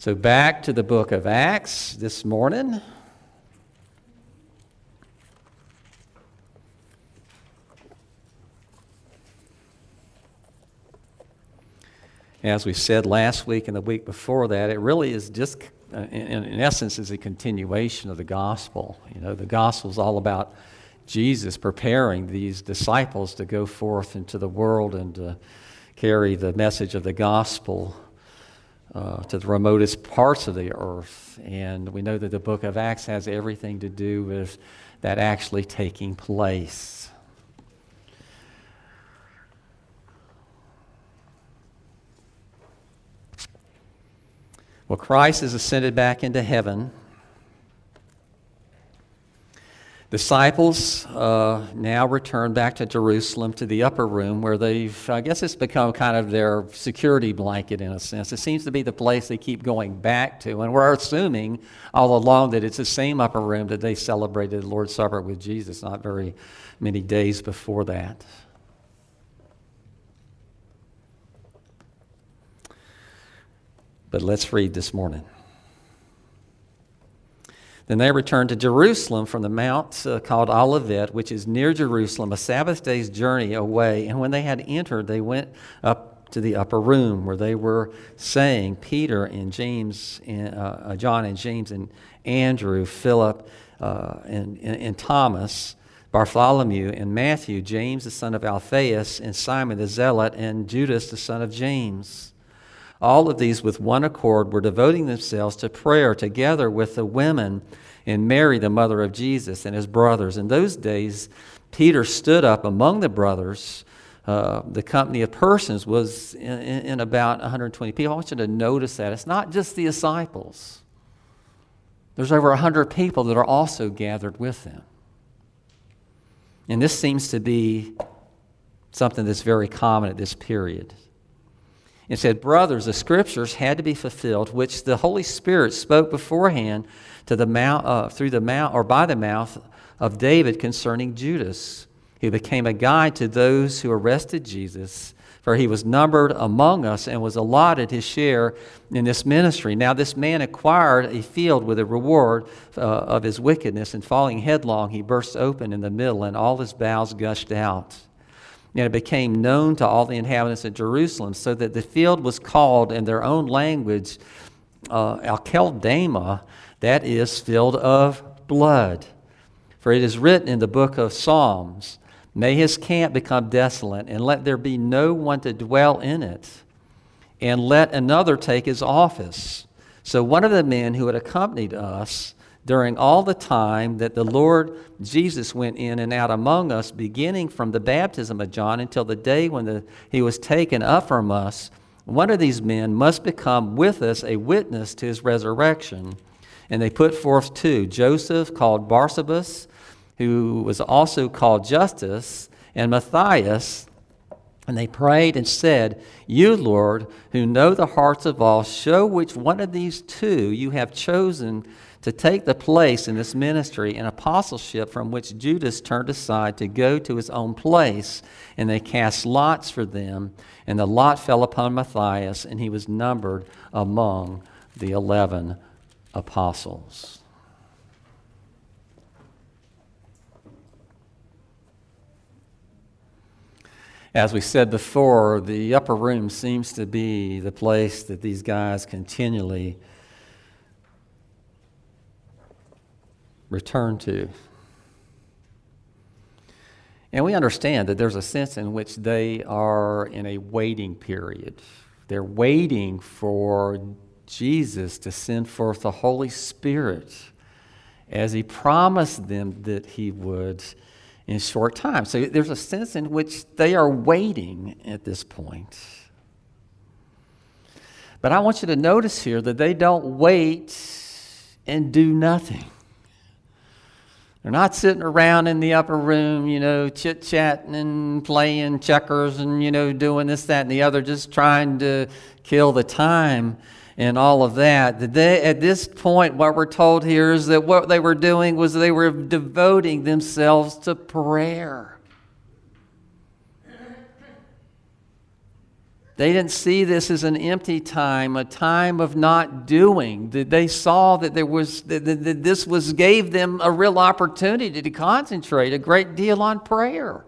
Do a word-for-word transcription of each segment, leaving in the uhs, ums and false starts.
So back to the book of Acts this morning. As we said last week and the week before that, it really is just, uh, in, in essence, is a continuation of the gospel. You know, the gospel is all about Jesus preparing these disciples to go forth into the world and to carry the message of the gospel Uh, to the remotest parts of the earth. And we know that the book of Acts has everything to do with that actually taking place. Well, Christ is ascended back into heaven. Disciples uh, now return back to Jerusalem to the upper room where they've, I guess it's become kind of their security blanket in a sense. It seems to be the place they keep going back to. And we're assuming all along that it's the same upper room that they celebrated the Lord's Supper with Jesus not very many days before that. But let's read this morning. Then they returned to Jerusalem from the mount uh, called Olivet, which is near Jerusalem, a Sabbath day's journey away. And when they had entered, they went up to the upper room where they were saying, Peter and James, and, uh, John and James and Andrew, Philip uh, and, and, and Thomas, Bartholomew and Matthew, James the son of Alphaeus, and Simon the Zealot, and Judas the son of James. All of these with one accord were devoting themselves to prayer together with the women and Mary, the mother of Jesus, and his brothers. In those days, Peter stood up among the brothers. Uh, the company of persons was in, in about one hundred twenty people. I want you to notice that. It's not just the disciples. There's over one hundred people that are also gathered with them. And this seems to be something that's very common at this period. It said, brothers, the scriptures had to be fulfilled, which the Holy Spirit spoke beforehand to the mouth, uh, through the mouth, or by the mouth of David concerning Judas, who became a guide to those who arrested Jesus, for he was numbered among us and was allotted his share in this ministry. Now this man acquired a field with a reward uh, of his wickedness, and falling headlong, he burst open in the middle, and all his bowels gushed out. And it became known to all the inhabitants of Jerusalem, so that the field was called in their own language uh, Akeldama, that is, field of blood. For it is written in the book of Psalms, may his camp become desolate, and let there be no one to dwell in it, and let another take his office. So one of the men who had accompanied us during all the time that the Lord Jesus went in and out among us, beginning from the baptism of John until the day when the, he was taken up from us, one of these men must become with us a witness to his resurrection. And they put forth two, Joseph called Barsabas, who was also called Justus, and Matthias. And they prayed and said, you, Lord, who know the hearts of all, show which one of these two you have chosen to take the place in this ministry and apostleship from which Judas turned aside to go to his own place. And they cast lots for them, and the lot fell upon Matthias, and he was numbered among the eleven apostles. As we said before, the upper room seems to be the place that these guys continually return to. And we understand that there's a sense in which they are in a waiting period. They're waiting for Jesus to send forth the Holy Spirit as he promised them that he would in short time. So there's a sense in which they are waiting at this point. But I want you to notice here that they don't wait and do nothing. They're not sitting around in the upper room, you know, chit-chatting and playing checkers and, you know, doing this, that, and the other, just trying to kill the time and all of that. They, at this point, what we're told here is that what they were doing was they were devoting themselves to prayer. They didn't see this as an empty time, a time of not doing. They saw that there was that this was gave them a real opportunity to concentrate a great deal on prayer.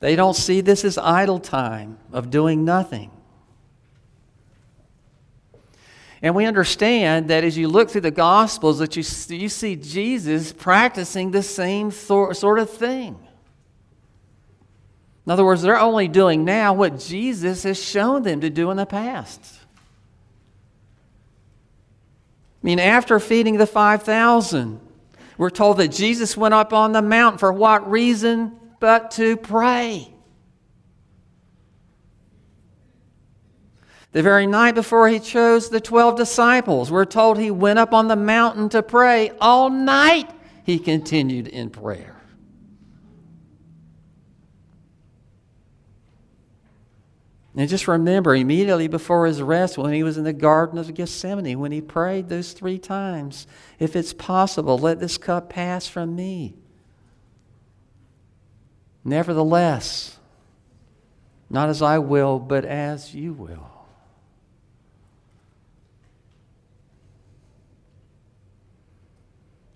They don't see this as idle time of doing nothing. And we understand that as you look through the Gospels, that you, you see Jesus practicing the same sort of thing. In other words, they're only doing now what Jesus has shown them to do in the past. I mean, after feeding the five thousand, we're told that Jesus went up on the mountain for what reason? But to pray. The very night before he chose the twelve disciples, we're told he went up on the mountain to pray. All night he continued in prayer. And just remember, immediately before his arrest, when he was in the Garden of Gethsemane, when he prayed those three times, if it's possible, let this cup pass from me. Nevertheless, not as I will, but as you will.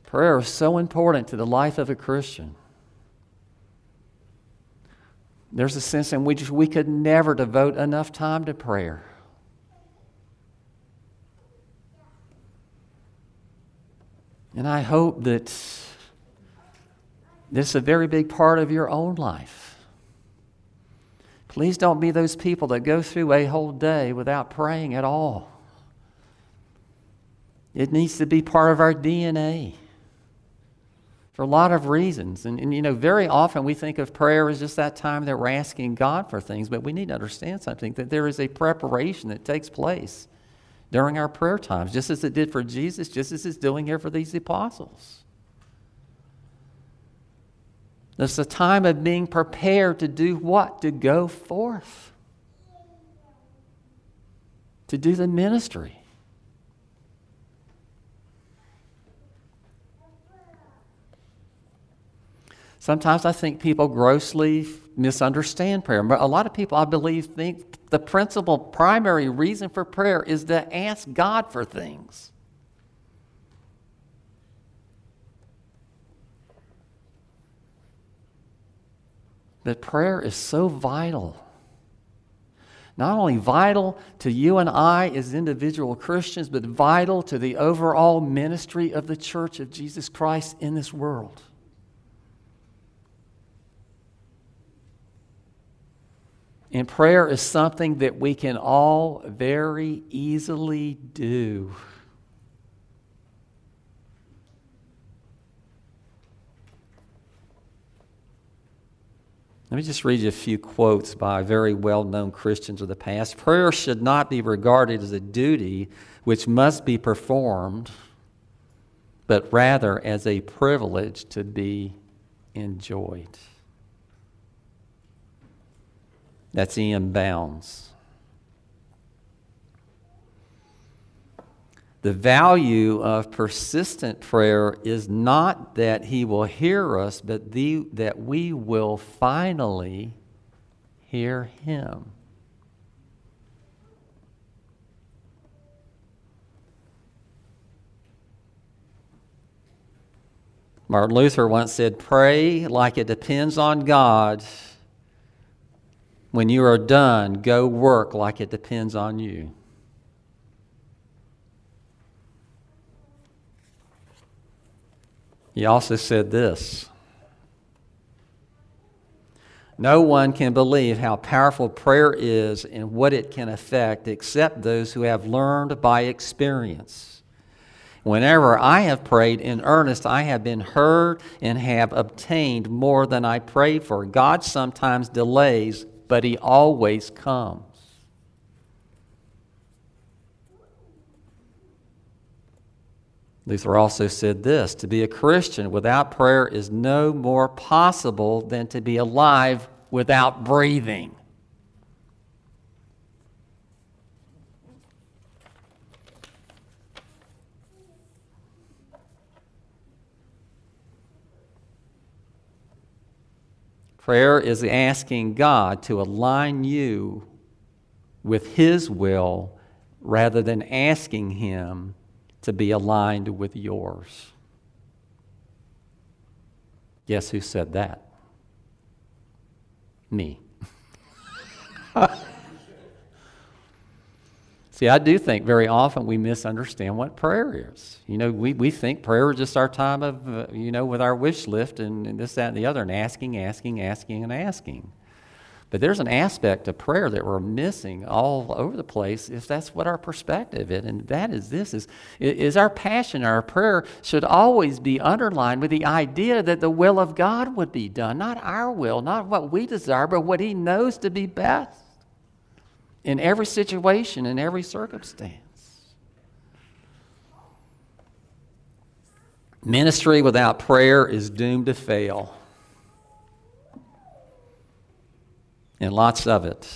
Prayer is so important to the life of a Christian. There's a sense in which we could never devote enough time to prayer. And I hope that this is a very big part of your own life. Please don't be those people that go through a whole day without praying at all. It needs to be part of our D N A. For a lot of reasons. And, and, you know, very often we think of prayer as just that time that we're asking God for things, but we need to understand something, that there is a preparation that takes place during our prayer times, just as it did for Jesus, just as it's doing here for these apostles. It's a time of being prepared to do what? To go forth. To do the ministry. Sometimes I think people grossly misunderstand prayer. A lot of people, I believe, think the principal, primary reason for prayer is to ask God for things. But prayer is so vital. Not only vital to you and I as individual Christians, but vital to the overall ministry of the Church of Jesus Christ in this world. And prayer is something that we can all very easily do. Let me just read you a few quotes by very well-known Christians of the past. Prayer should not be regarded as a duty which must be performed, but rather as a privilege to be enjoyed. That's Ian Bounds. The value of persistent prayer is not that he will hear us, but the, that we will finally hear him. Martin Luther once said, "Pray like it depends on God. When you are done, go work like it depends on you." He also said this, "No one can believe how powerful prayer is and what it can affect except those who have learned by experience. Whenever I have prayed in earnest, I have been heard and have obtained more than I prayed for. God sometimes delays, but he always comes." Luther also said this, "To be a Christian without prayer is no more possible than to be alive without breathing." Prayer is asking God to align you with His will rather than asking Him to be aligned with yours. Guess who said that? Me. See, I do think very often we misunderstand what prayer is. You know, we, we think prayer is just our time of, uh, you know, with our wish list and, and this, that, and the other, and asking, asking, asking, and asking. But there's an aspect of prayer that we're missing all over the place if that's what our perspective is. And that is this, is, is our passion, our prayer should always be underlined with the idea that the will of God would be done, not our will, not what we desire, but what He knows to be best. In every situation, in every circumstance. Ministry without prayer is doomed to fail. And lots of it.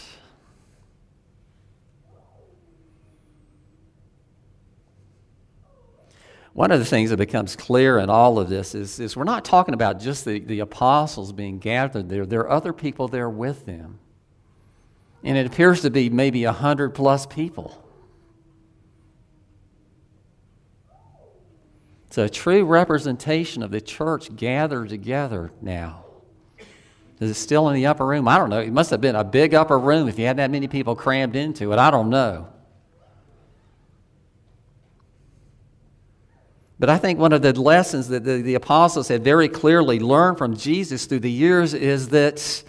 One of the things that becomes clear in all of this is, is we're not talking about just the, the apostles being gathered there. There are other people there with them. And it appears to be maybe a hundred plus people. It's a true representation of the church gathered together now. Is it still in the upper room? I don't know. It must have been a big upper room if you had that many people crammed into it. I don't know. But I think one of the lessons that the, the apostles had very clearly learned from Jesus through the years is that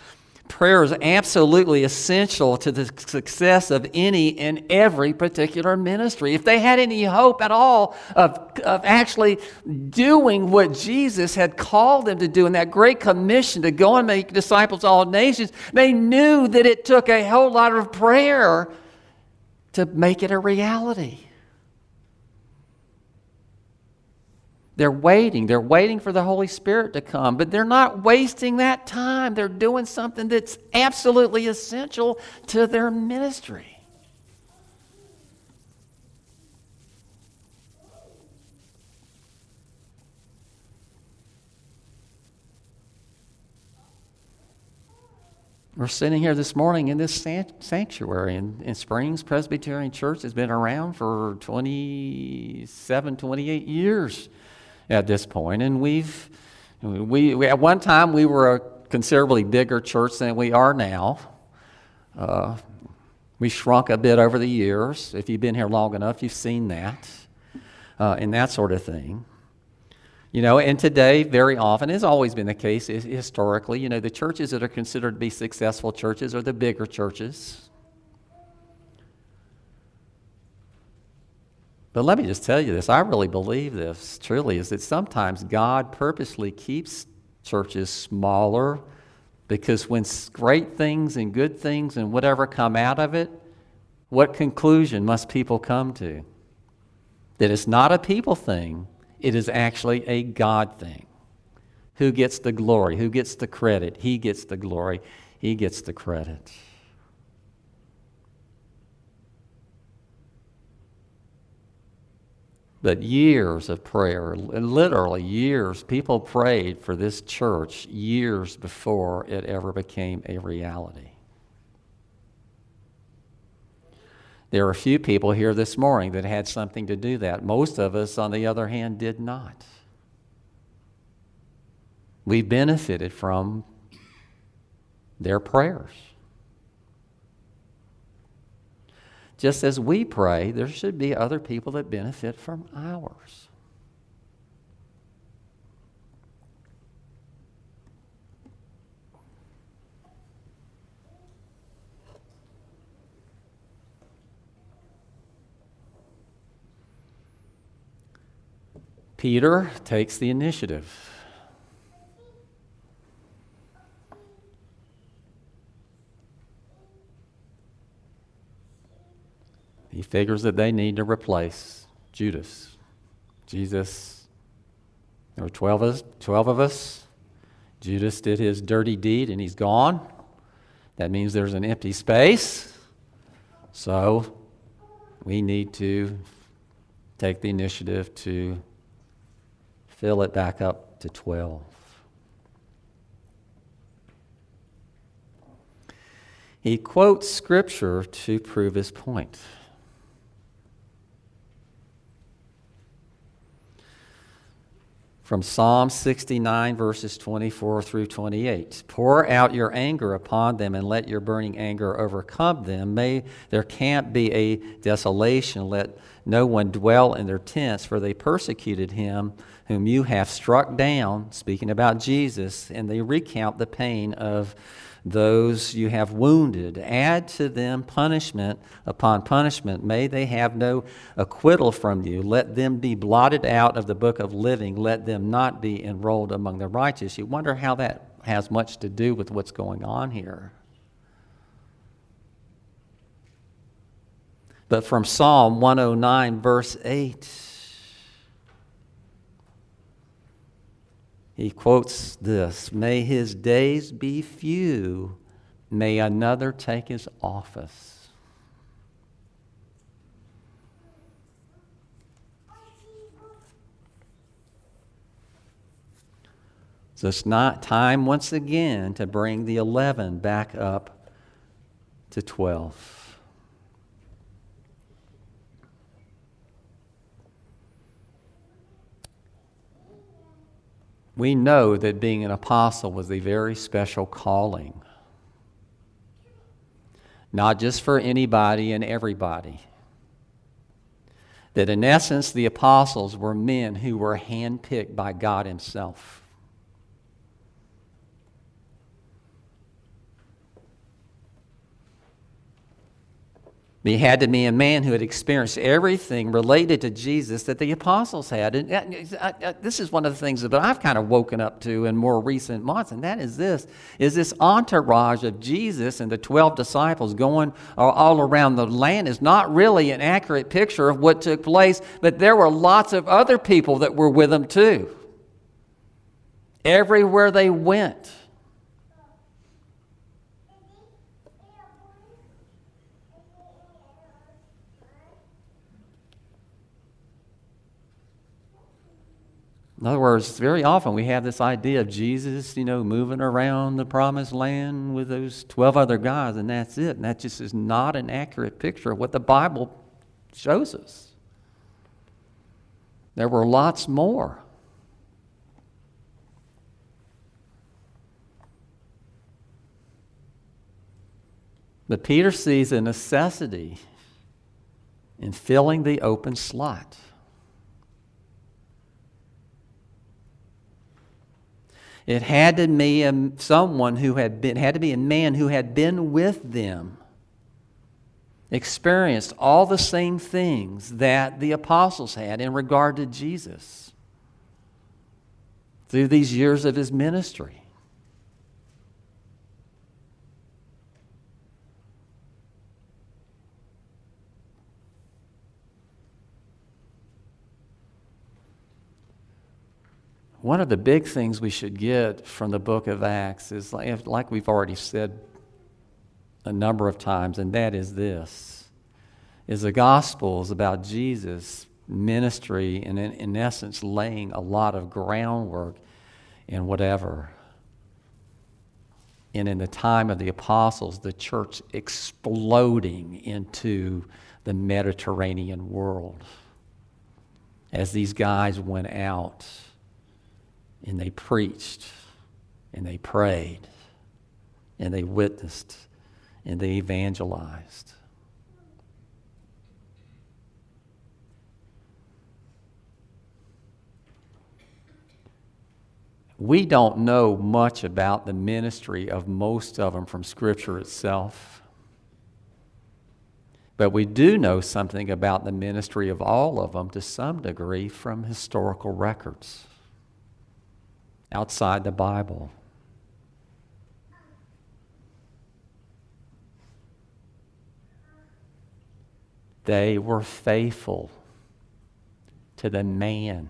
prayer is absolutely essential to the success of any and every particular ministry. If they had any hope at all of, of actually doing what Jesus had called them to do in that great commission to go and make disciples of all nations, they knew that it took a whole lot of prayer to make it a reality. They're waiting. They're waiting for the Holy Spirit to come. But they're not wasting that time. They're doing something that's absolutely essential to their ministry. We're sitting here this morning in this sanctuary, and, and Springs Presbyterian Church has been around for twenty-seven, twenty-eight years. At this point, and we've, we, we at one time we were a considerably bigger church than we are now. Uh, we shrunk a bit over the years. If you've been here long enough, you've seen that, uh, and that sort of thing. You know, and today, very often, it's always been the case is, historically, you know, the churches that are considered to be successful churches are the bigger churches. But let me just tell you this, I really believe this, truly, is that sometimes God purposely keeps churches smaller because when great things and good things and whatever come out of it, what conclusion must people come to? That it's not a people thing, it is actually a God thing. Who gets the glory? Who gets the credit? He gets the glory. He gets the credit. But years of prayer, literally years, people prayed for this church years before it ever became a reality. There are a few people here this morning that had something to do that. Most of us, on the other hand, did not. We benefited from their prayers. Just as we pray, there should be other people that benefit from ours. Peter takes the initiative. He figures that they need to replace Judas. Jesus, there were twelve of us. Judas did his dirty deed and he's gone. That means there's an empty space. So we need to take the initiative to fill it back up to twelve. He quotes Scripture to prove his point. From Psalm sixty-nine, verses twenty-four through twenty-eight. Pour out your anger upon them, and let your burning anger overcome them. May their camp be a desolation. Let no one dwell in their tents, for they persecuted him whom you have struck down, speaking about Jesus, and they recount the pain of those you have wounded. Add to them punishment upon punishment. May they have no acquittal from you. Let them be blotted out of the book of living. Let them not be enrolled among the righteous. You wonder how that has much to do with what's going on here. But from Psalm one oh nine, verse eight, he quotes this, "May his days be few, may another take his office." So it's not time once again to bring the eleven back up to twelve. We know that being an apostle was a very special calling. Not just for anybody and everybody. That in essence, the apostles were men who were handpicked by God himself. He had to be a man who had experienced everything related to Jesus that the apostles had. And I, I, this is one of the things that I've kind of woken up to in more recent months, and that is this, is this entourage of Jesus and the twelve disciples going all around the land is not really an accurate picture of what took place, but there were lots of other people that were with them too. Everywhere they went. In other words, very often we have this idea of Jesus, you know, moving around the promised land with those twelve other guys, and that's it. And that just is not an accurate picture of what the Bible shows us. There were lots more. But Peter sees a necessity in filling the open slot. It had to be a, someone who had been, had to be a man who had been with them, experienced all the same things that the apostles had in regard to Jesus through these years of his ministry. One of the big things we should get from the book of Acts is, like, like we've already said a number of times, and that is this, is the gospel is about Jesus' ministry and in, in essence laying a lot of groundwork in whatever. And in the time of the apostles, the church exploding into the Mediterranean world as these guys went out. And they preached, and they prayed, and they witnessed, and they evangelized. We don't know much about the ministry of most of them from Scripture itself. But we do know something about the ministry of all of them to some degree from historical records. Outside the Bible. They were faithful to the man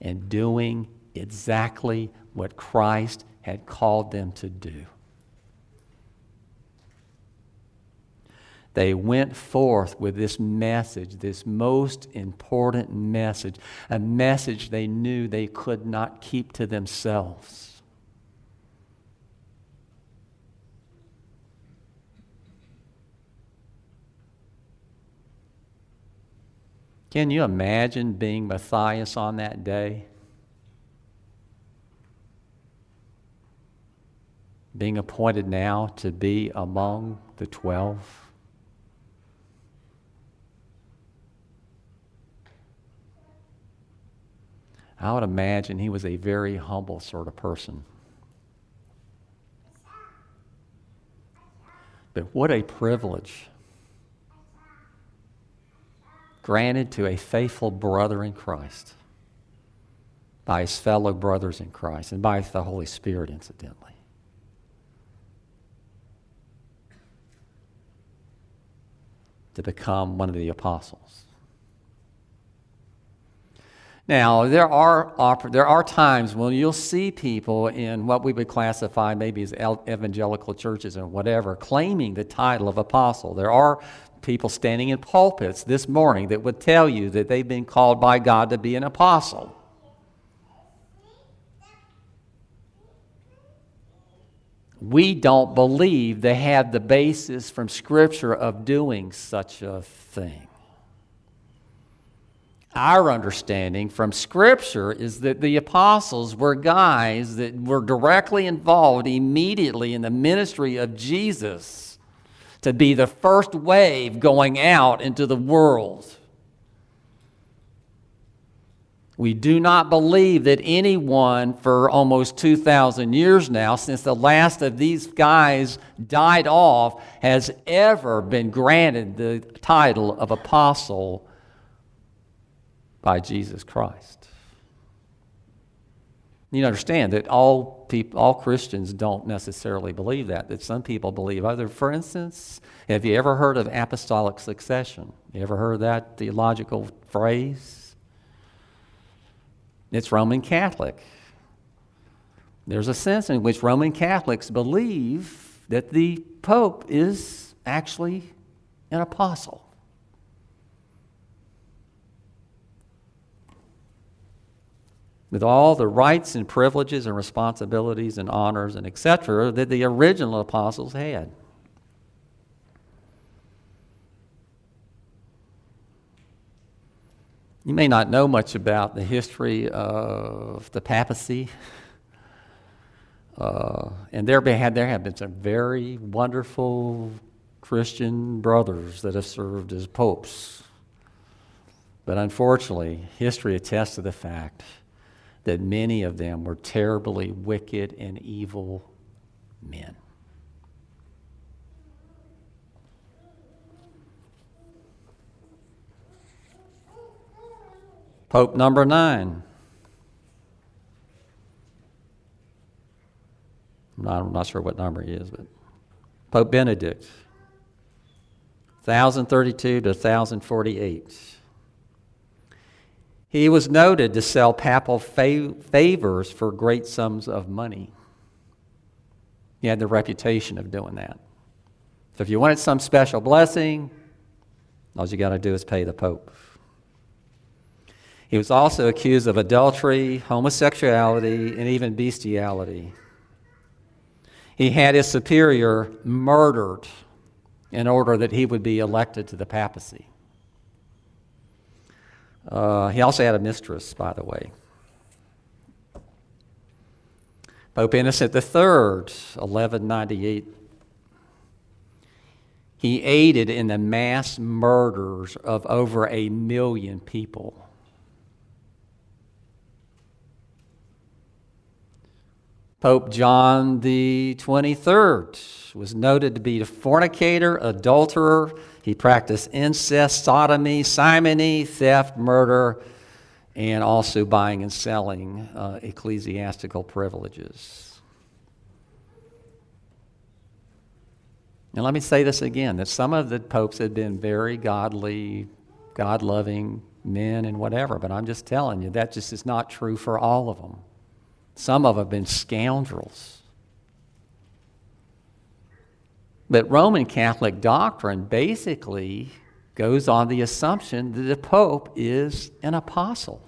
in doing exactly what Christ had called them to do. They went forth with this message, this most important message, a message they knew they could not keep to themselves. Can you imagine being Matthias on that day? Being appointed now to be among the twelve? I would imagine he was a very humble sort of person. But what a privilege granted to a faithful brother in Christ by his fellow brothers in Christ and by the Holy Spirit, incidentally. To become one of the apostles. Now, there are, there are times when you'll see people in what we would classify maybe as evangelical churches and whatever, claiming the title of apostle. There are people standing in pulpits this morning that would tell you that they've been called by God to be an apostle. We don't believe they have the basis from Scripture of doing such a thing. Our understanding from Scripture is that the apostles were guys that were directly involved immediately in the ministry of Jesus to be the first wave going out into the world. We do not believe that anyone for almost two thousand years now, since the last of these guys died off, has ever been granted the title of apostle by Jesus Christ. You understand that all people, all Christians don't necessarily believe that, that some people believe other. For instance, have you ever heard of apostolic succession? You ever heard that theological phrase? It's Roman Catholic. There's a sense in which Roman Catholics believe that the Pope is actually an apostle. With all the rights and privileges and responsibilities and honors and et cetera that the original apostles had. You may not know much about the history of the papacy. Uh, and there, had, there have been some very wonderful Christian brothers that have served as popes. But unfortunately, history attests to the fact that many of them were terribly wicked and evil men. Pope number nine. I'm not, I'm not sure what number he is, but Pope Benedict, one thousand thirty-two to one thousand forty-eight. He was noted to sell papal fav favors for great sums of money. He had the reputation of doing that. So if you wanted some special blessing, all you got to do is pay the Pope. He was also accused of adultery, homosexuality, and even bestiality. He had his superior murdered in order that he would be elected to the papacy. Uh, he also had a mistress, by the way. Pope Innocent the Third, eleven ninety-eight. He aided in the mass murders of over a million people. Pope John the twenty-third was noted to be a fornicator, adulterer. He practiced incest, sodomy, simony, theft, murder, and also buying and selling uh, ecclesiastical privileges. And let me say this again, that some of the popes had been very godly, God-loving men and whatever, but I'm just telling you, that just is not true for all of them. Some of them have been scoundrels. But Roman Catholic doctrine basically goes on the assumption that the Pope is an apostle.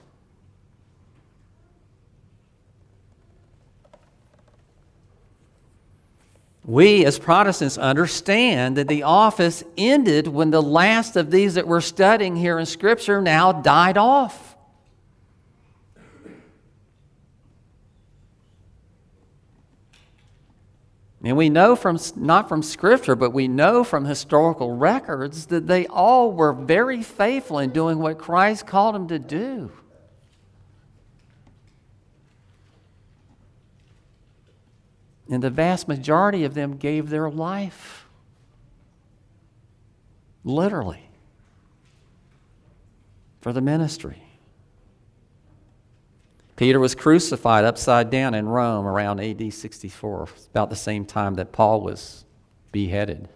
We as Protestants understand that the office ended when the last of these that we're studying here in Scripture now died off. And we know from, not from Scripture, but we know from historical records that they all were very faithful in doing what Christ called them to do. And the vast majority of them gave their life. Literally. For the ministry. Peter was crucified upside down in Rome around A D sixty-four, about the same time that Paul was beheaded.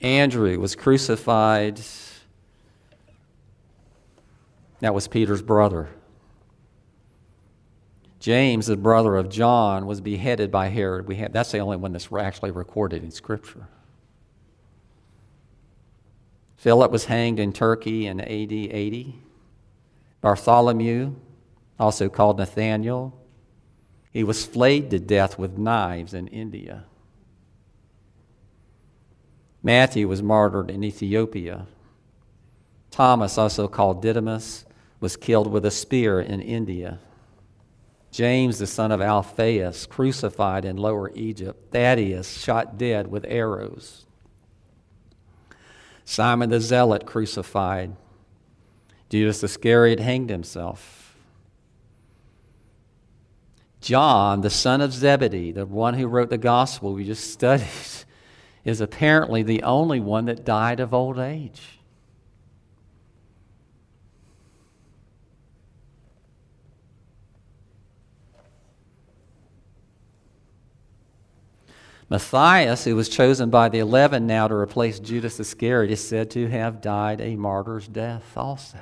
Andrew was crucified. That was Peter's brother. James, the brother of John, was beheaded by Herod. We have, that's the only one that's actually recorded in Scripture. Philip was hanged in Turkey in A D eighty. Bartholomew, also called Nathaniel, he was flayed to death with knives in India. Matthew was martyred in Ethiopia. Thomas, also called Didymus, was killed with a spear in India. James, the son of Alphaeus, crucified in Lower Egypt. Thaddeus, shot dead with arrows. Simon the Zealot, crucified. Judas Iscariot hanged himself. John, the son of Zebedee, the one who wrote the gospel we just studied, is apparently the only one that died of old age. Matthias, who was chosen by the eleven now to replace Judas Iscariot, is said to have died a martyr's death also.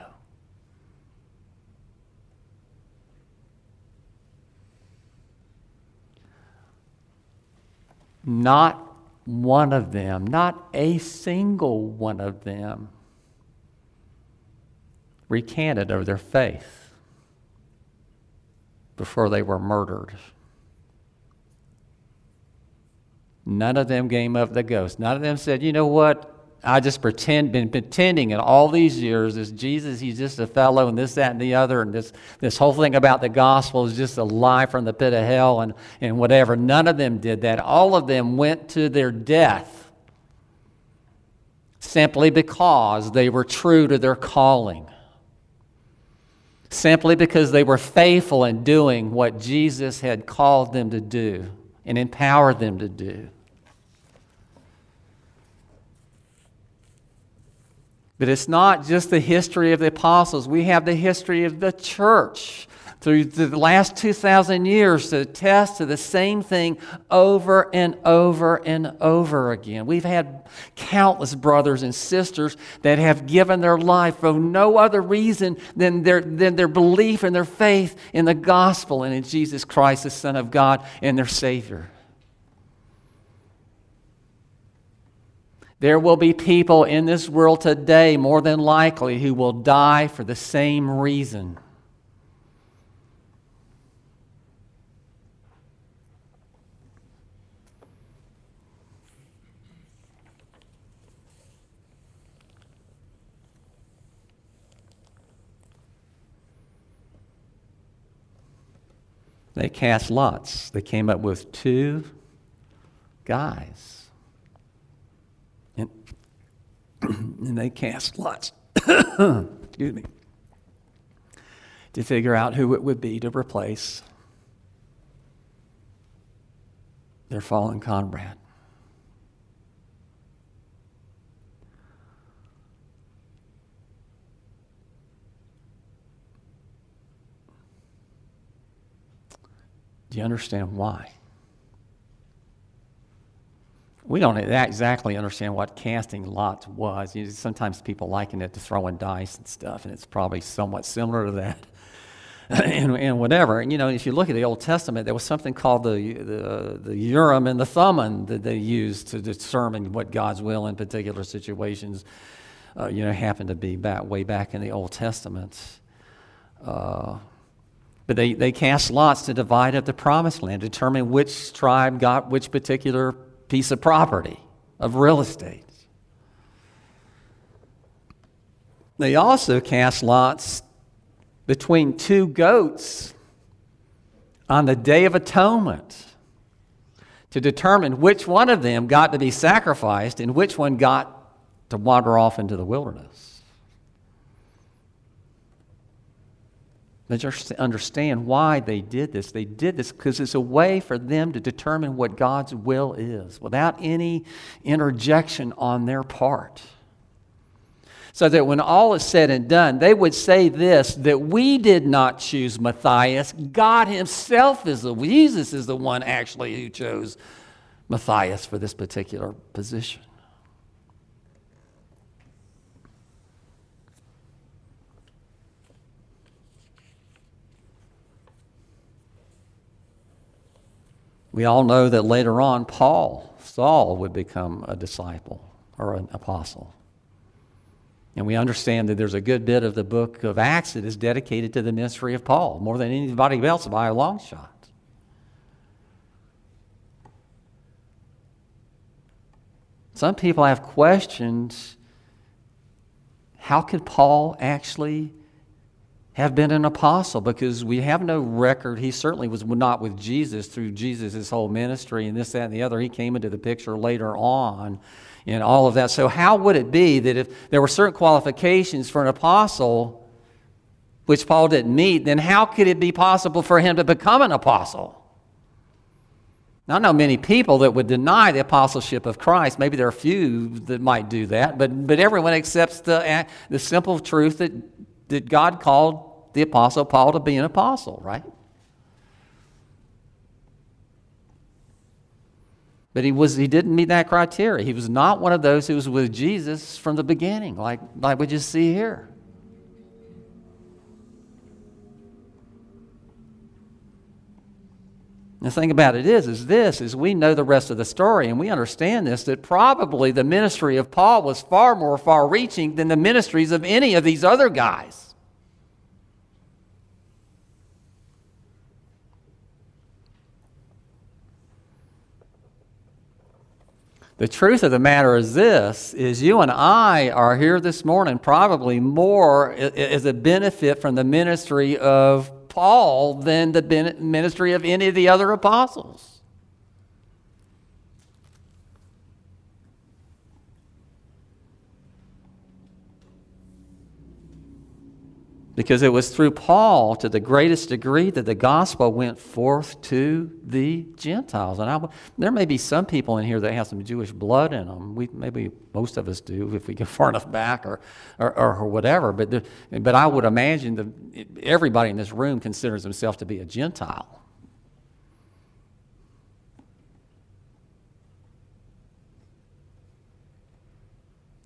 Not one of them, not a single one of them, recanted of their faith before they were murdered. None of them gave up the ghost. None of them said, you know what, I just pretend, been pretending in all these years this Jesus, he's just a fellow and this, that, and the other, and this, this whole thing about the gospel is just a lie from the pit of hell and, and whatever. None of them did that. All of them went to their death simply because they were true to their calling. Simply because they were faithful in doing what Jesus had called them to do and empowered them to do. But it's not just the history of the apostles. We have the history of the church through the last two thousand years to attest to the same thing over and over and over again. We've had countless brothers and sisters that have given their life for no other reason than their, than their belief and their faith in the gospel and in Jesus Christ, the Son of God, and their Savior. There will be people in this world today, more than likely, who will die for the same reason. They cast lots. They came up with two guys. And, and they cast lots excuse me, to figure out who it would be to replace their fallen comrade. Do you understand why? We don't exactly understand what casting lots was. You know, sometimes people liken it to throwing dice and stuff, and it's probably somewhat similar to that and, and whatever. And, you know, if you look at the Old Testament, there was something called the, the, the Urim and the Thummim that they used to determine what God's will in particular situations, uh, you know, happened to be back, way back in the Old Testament. Uh, But they, they cast lots to divide up the promised land, determine which tribe got which particular piece of property, of real estate. They also cast lots between two goats on the Day of Atonement to determine which one of them got to be sacrificed and which one got to wander off into the wilderness. They just understand why they did this. They did this because it's a way for them to determine what God's will is without any interjection on their part. So that when all is said and done, they would say this, that we did not choose Matthias. God himself is the, Jesus is the one actually who chose Matthias for this particular position. We all know that later on, Paul, Saul, would become a disciple or an apostle. And we understand that there's a good bit of the book of Acts that is dedicated to the ministry of Paul, more than anybody else by a long shot. Some people have questioned, how could Paul actually have been an apostle? Because we have no record. He certainly was not with Jesus through Jesus' whole ministry and this, that, and the other. He came into the picture later on and all of that. So how would it be that if there were certain qualifications for an apostle which Paul didn't meet, then how could it be possible for him to become an apostle? Now, I know many people that would deny the apostleship of Christ. Maybe there are a few that might do that, but, but everyone accepts the, the simple truth that that God called the apostle Paul to be an apostle, right? But he was he didn't meet that criteria. He was not one of those who was with Jesus from the beginning, like, like we just see here. The thing about it is, is this, is we know the rest of the story, and we understand this, that probably the ministry of Paul was far more far-reaching than the ministries of any of these other guys. The truth of the matter is this, is you and I are here this morning probably more as a benefit from the ministry of Paul than the ministry of any of the other apostles. Because it was through Paul to the greatest degree that the gospel went forth to the Gentiles. And I, there may be some people in here that have some Jewish blood in them. We, maybe most of us do if we go far enough back or, or, or whatever. But, there, but I would imagine that everybody in this room considers himself to be a Gentile.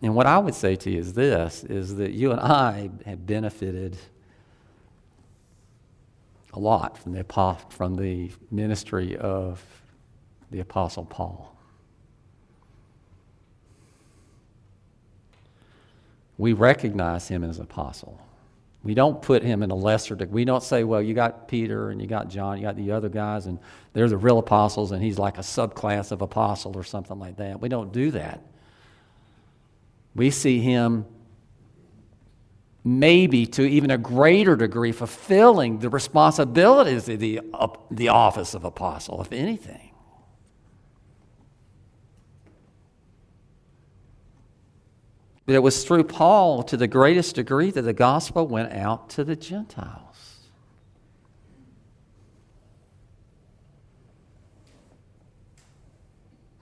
And what I would say to you is this, is that you and I have benefited a lot from the, from the ministry of the Apostle Paul. We recognize him as an apostle. We don't put him in a lesser degree. We don't say, well, you got Peter and you got John, you got the other guys, and they're the real apostles, and he's like a subclass of apostle or something like that. We don't do that. We see him maybe to even a greater degree fulfilling the responsibilities of the, of the office of apostle, if anything. But it was through Paul to the greatest degree that the gospel went out to the Gentiles.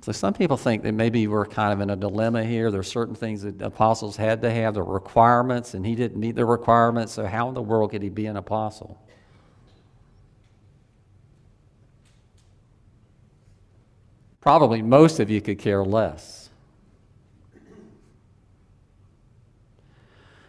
So some people think that maybe we're kind of in a dilemma here. There are certain things that apostles had to have, the requirements, and he didn't meet the requirements, so how in the world could he be an apostle? Probably most of you could care less.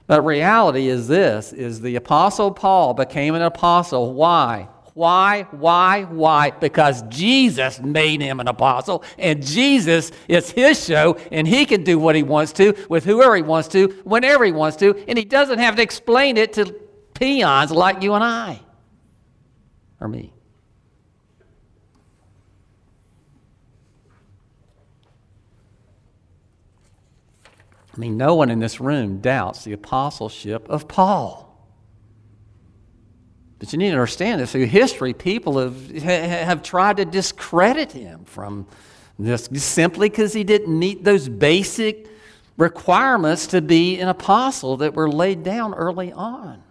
But reality is this, is the apostle Paul became an apostle. Why? Why, why, why? Because Jesus made him an apostle, and Jesus is his show, and he can do what he wants to with whoever he wants to, whenever he wants to, and he doesn't have to explain it to peons like you and I. or me? I mean, no one in this room doubts the apostleship of Paul. But you need to understand that through history, people have, have tried to discredit him from this simply because he didn't meet those basic requirements to be an apostle that were laid down early on.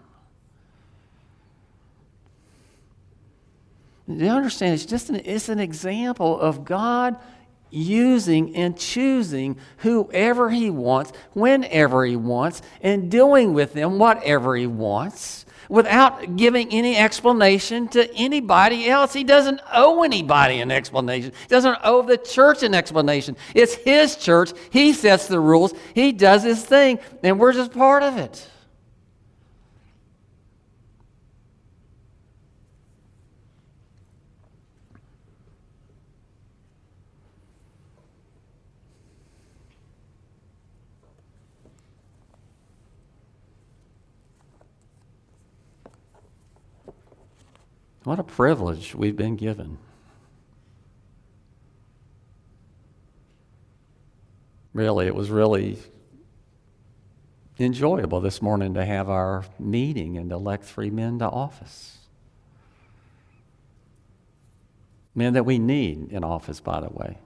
Do you understand? It's just an, it's an example of God using and choosing whoever he wants, whenever he wants, and doing with them whatever he wants, without giving any explanation to anybody else. He doesn't owe anybody an explanation. He doesn't owe the church an explanation. It's his church. He sets the rules. He does his thing, and we're just part of it. What a privilege we've been given. Really, it was really enjoyable this morning to have our meeting and elect three men to office. Men that we need in office, by the way.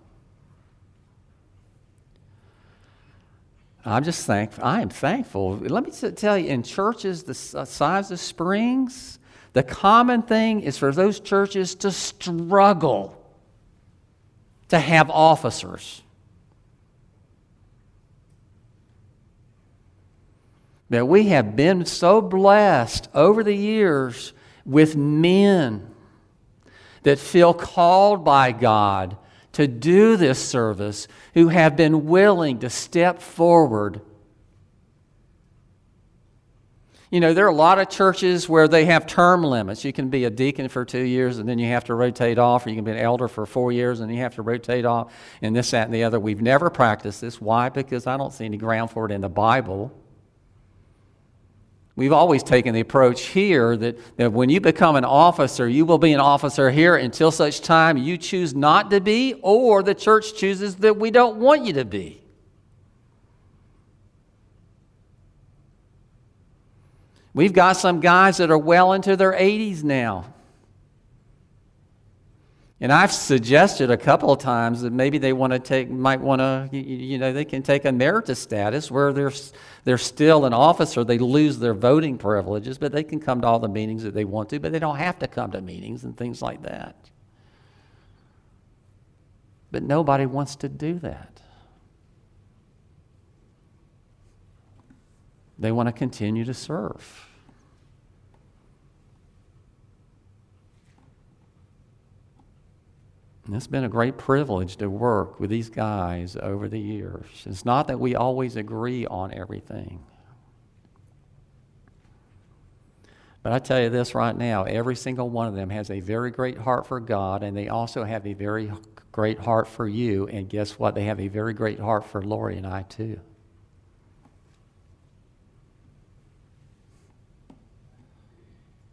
I'm just thankful. I am thankful. Let me tell you, in churches the size of Springs, the common thing is for those churches to struggle to have officers. That we have been so blessed over the years with men that feel called by God to do this service, who have been willing to step forward. You know, there are a lot of churches where they have term limits. You can be a deacon for two years and then you have to rotate off, or you can be an elder for four years and you have to rotate off, and this, that, and the other. We've never practiced this. Why? Because I don't see any ground for it in the Bible. We've always taken the approach here that, that when you become an officer, you will be an officer here until such time you choose not to be, or the church chooses that we don't want you to be. We've got some guys that are well into their eighties now. And I've suggested a couple of times that maybe they want to take, might want to, you, you know, they can take emeritus status where they're, they're still an officer. They lose their voting privileges, but they can come to all the meetings that they want to, but they don't have to come to meetings and things like that. But nobody wants to do that. They want to continue to serve. And it's been a great privilege to work with these guys over the years. It's not that we always agree on everything. But I tell you this right now, every single one of them has a very great heart for God, and they also have a very great heart for you. And guess what? They have a very great heart for Lori and I too.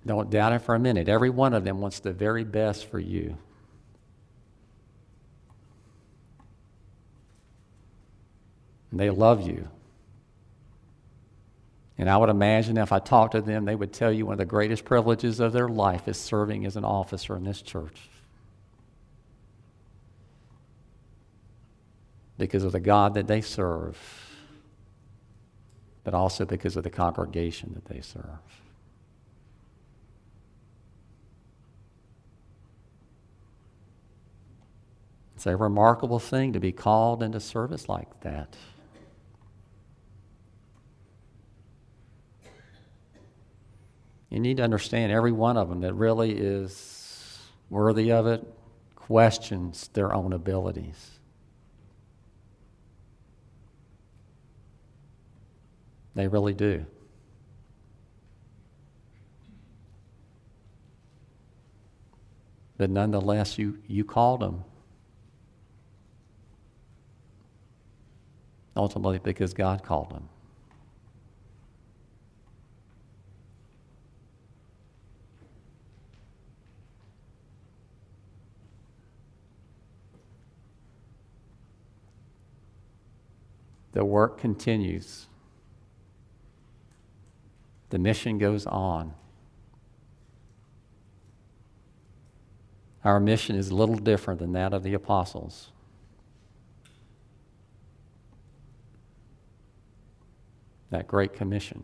Don't doubt it for a minute. Every one of them wants the very best for you. And they love you. And I would imagine if I talked to them, they would tell you one of the greatest privileges of their life is serving as an officer in this church. Because of the God that they serve, but also because of the congregation that they serve. It's a remarkable thing to be called into service like that. You need to understand every one of them that really is worthy of it questions their own abilities. They really do. But nonetheless, you, you called them. Ultimately, because God called them. The work continues. The mission goes on. Our mission is little different than that of the apostles. That great commission.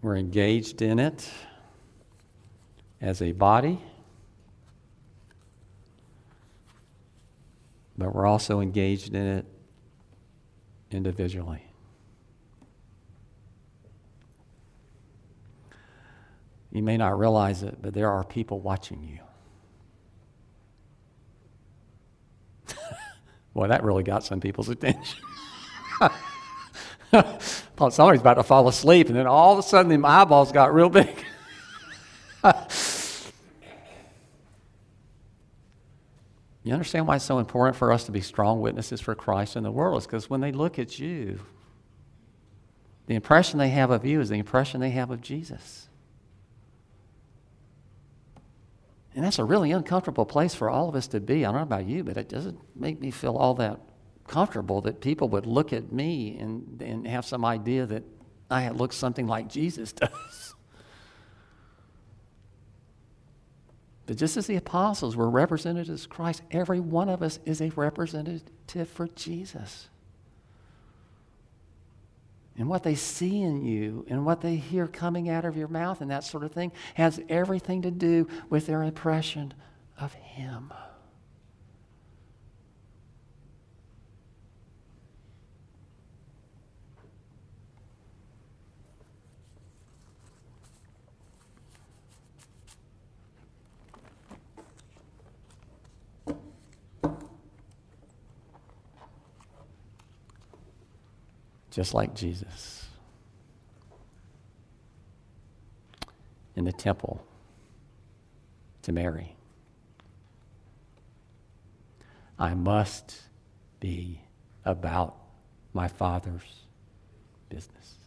We're engaged in it as a body, but we're also engaged in it individually. You may not realize it, but there are people watching you. Boy, that really got some people's attention. Thought somebody's about to fall asleep, and then all of a sudden the eyeballs got real big. You understand why it's so important for us to be strong witnesses for Christ in the world? It's because when they look at you, the impression they have of you is the impression they have of Jesus. And that's a really uncomfortable place for all of us to be. I don't know about you, but it doesn't make me feel all that comfortable that people would look at me and, and have some idea that I look something like Jesus does. But just as the apostles were representatives of Christ, every one of us is a representative for Jesus. And what they see in you and what they hear coming out of your mouth and that sort of thing has everything to do with their impression of Him. Just like Jesus in the temple to Mary. I must be about my Father's business.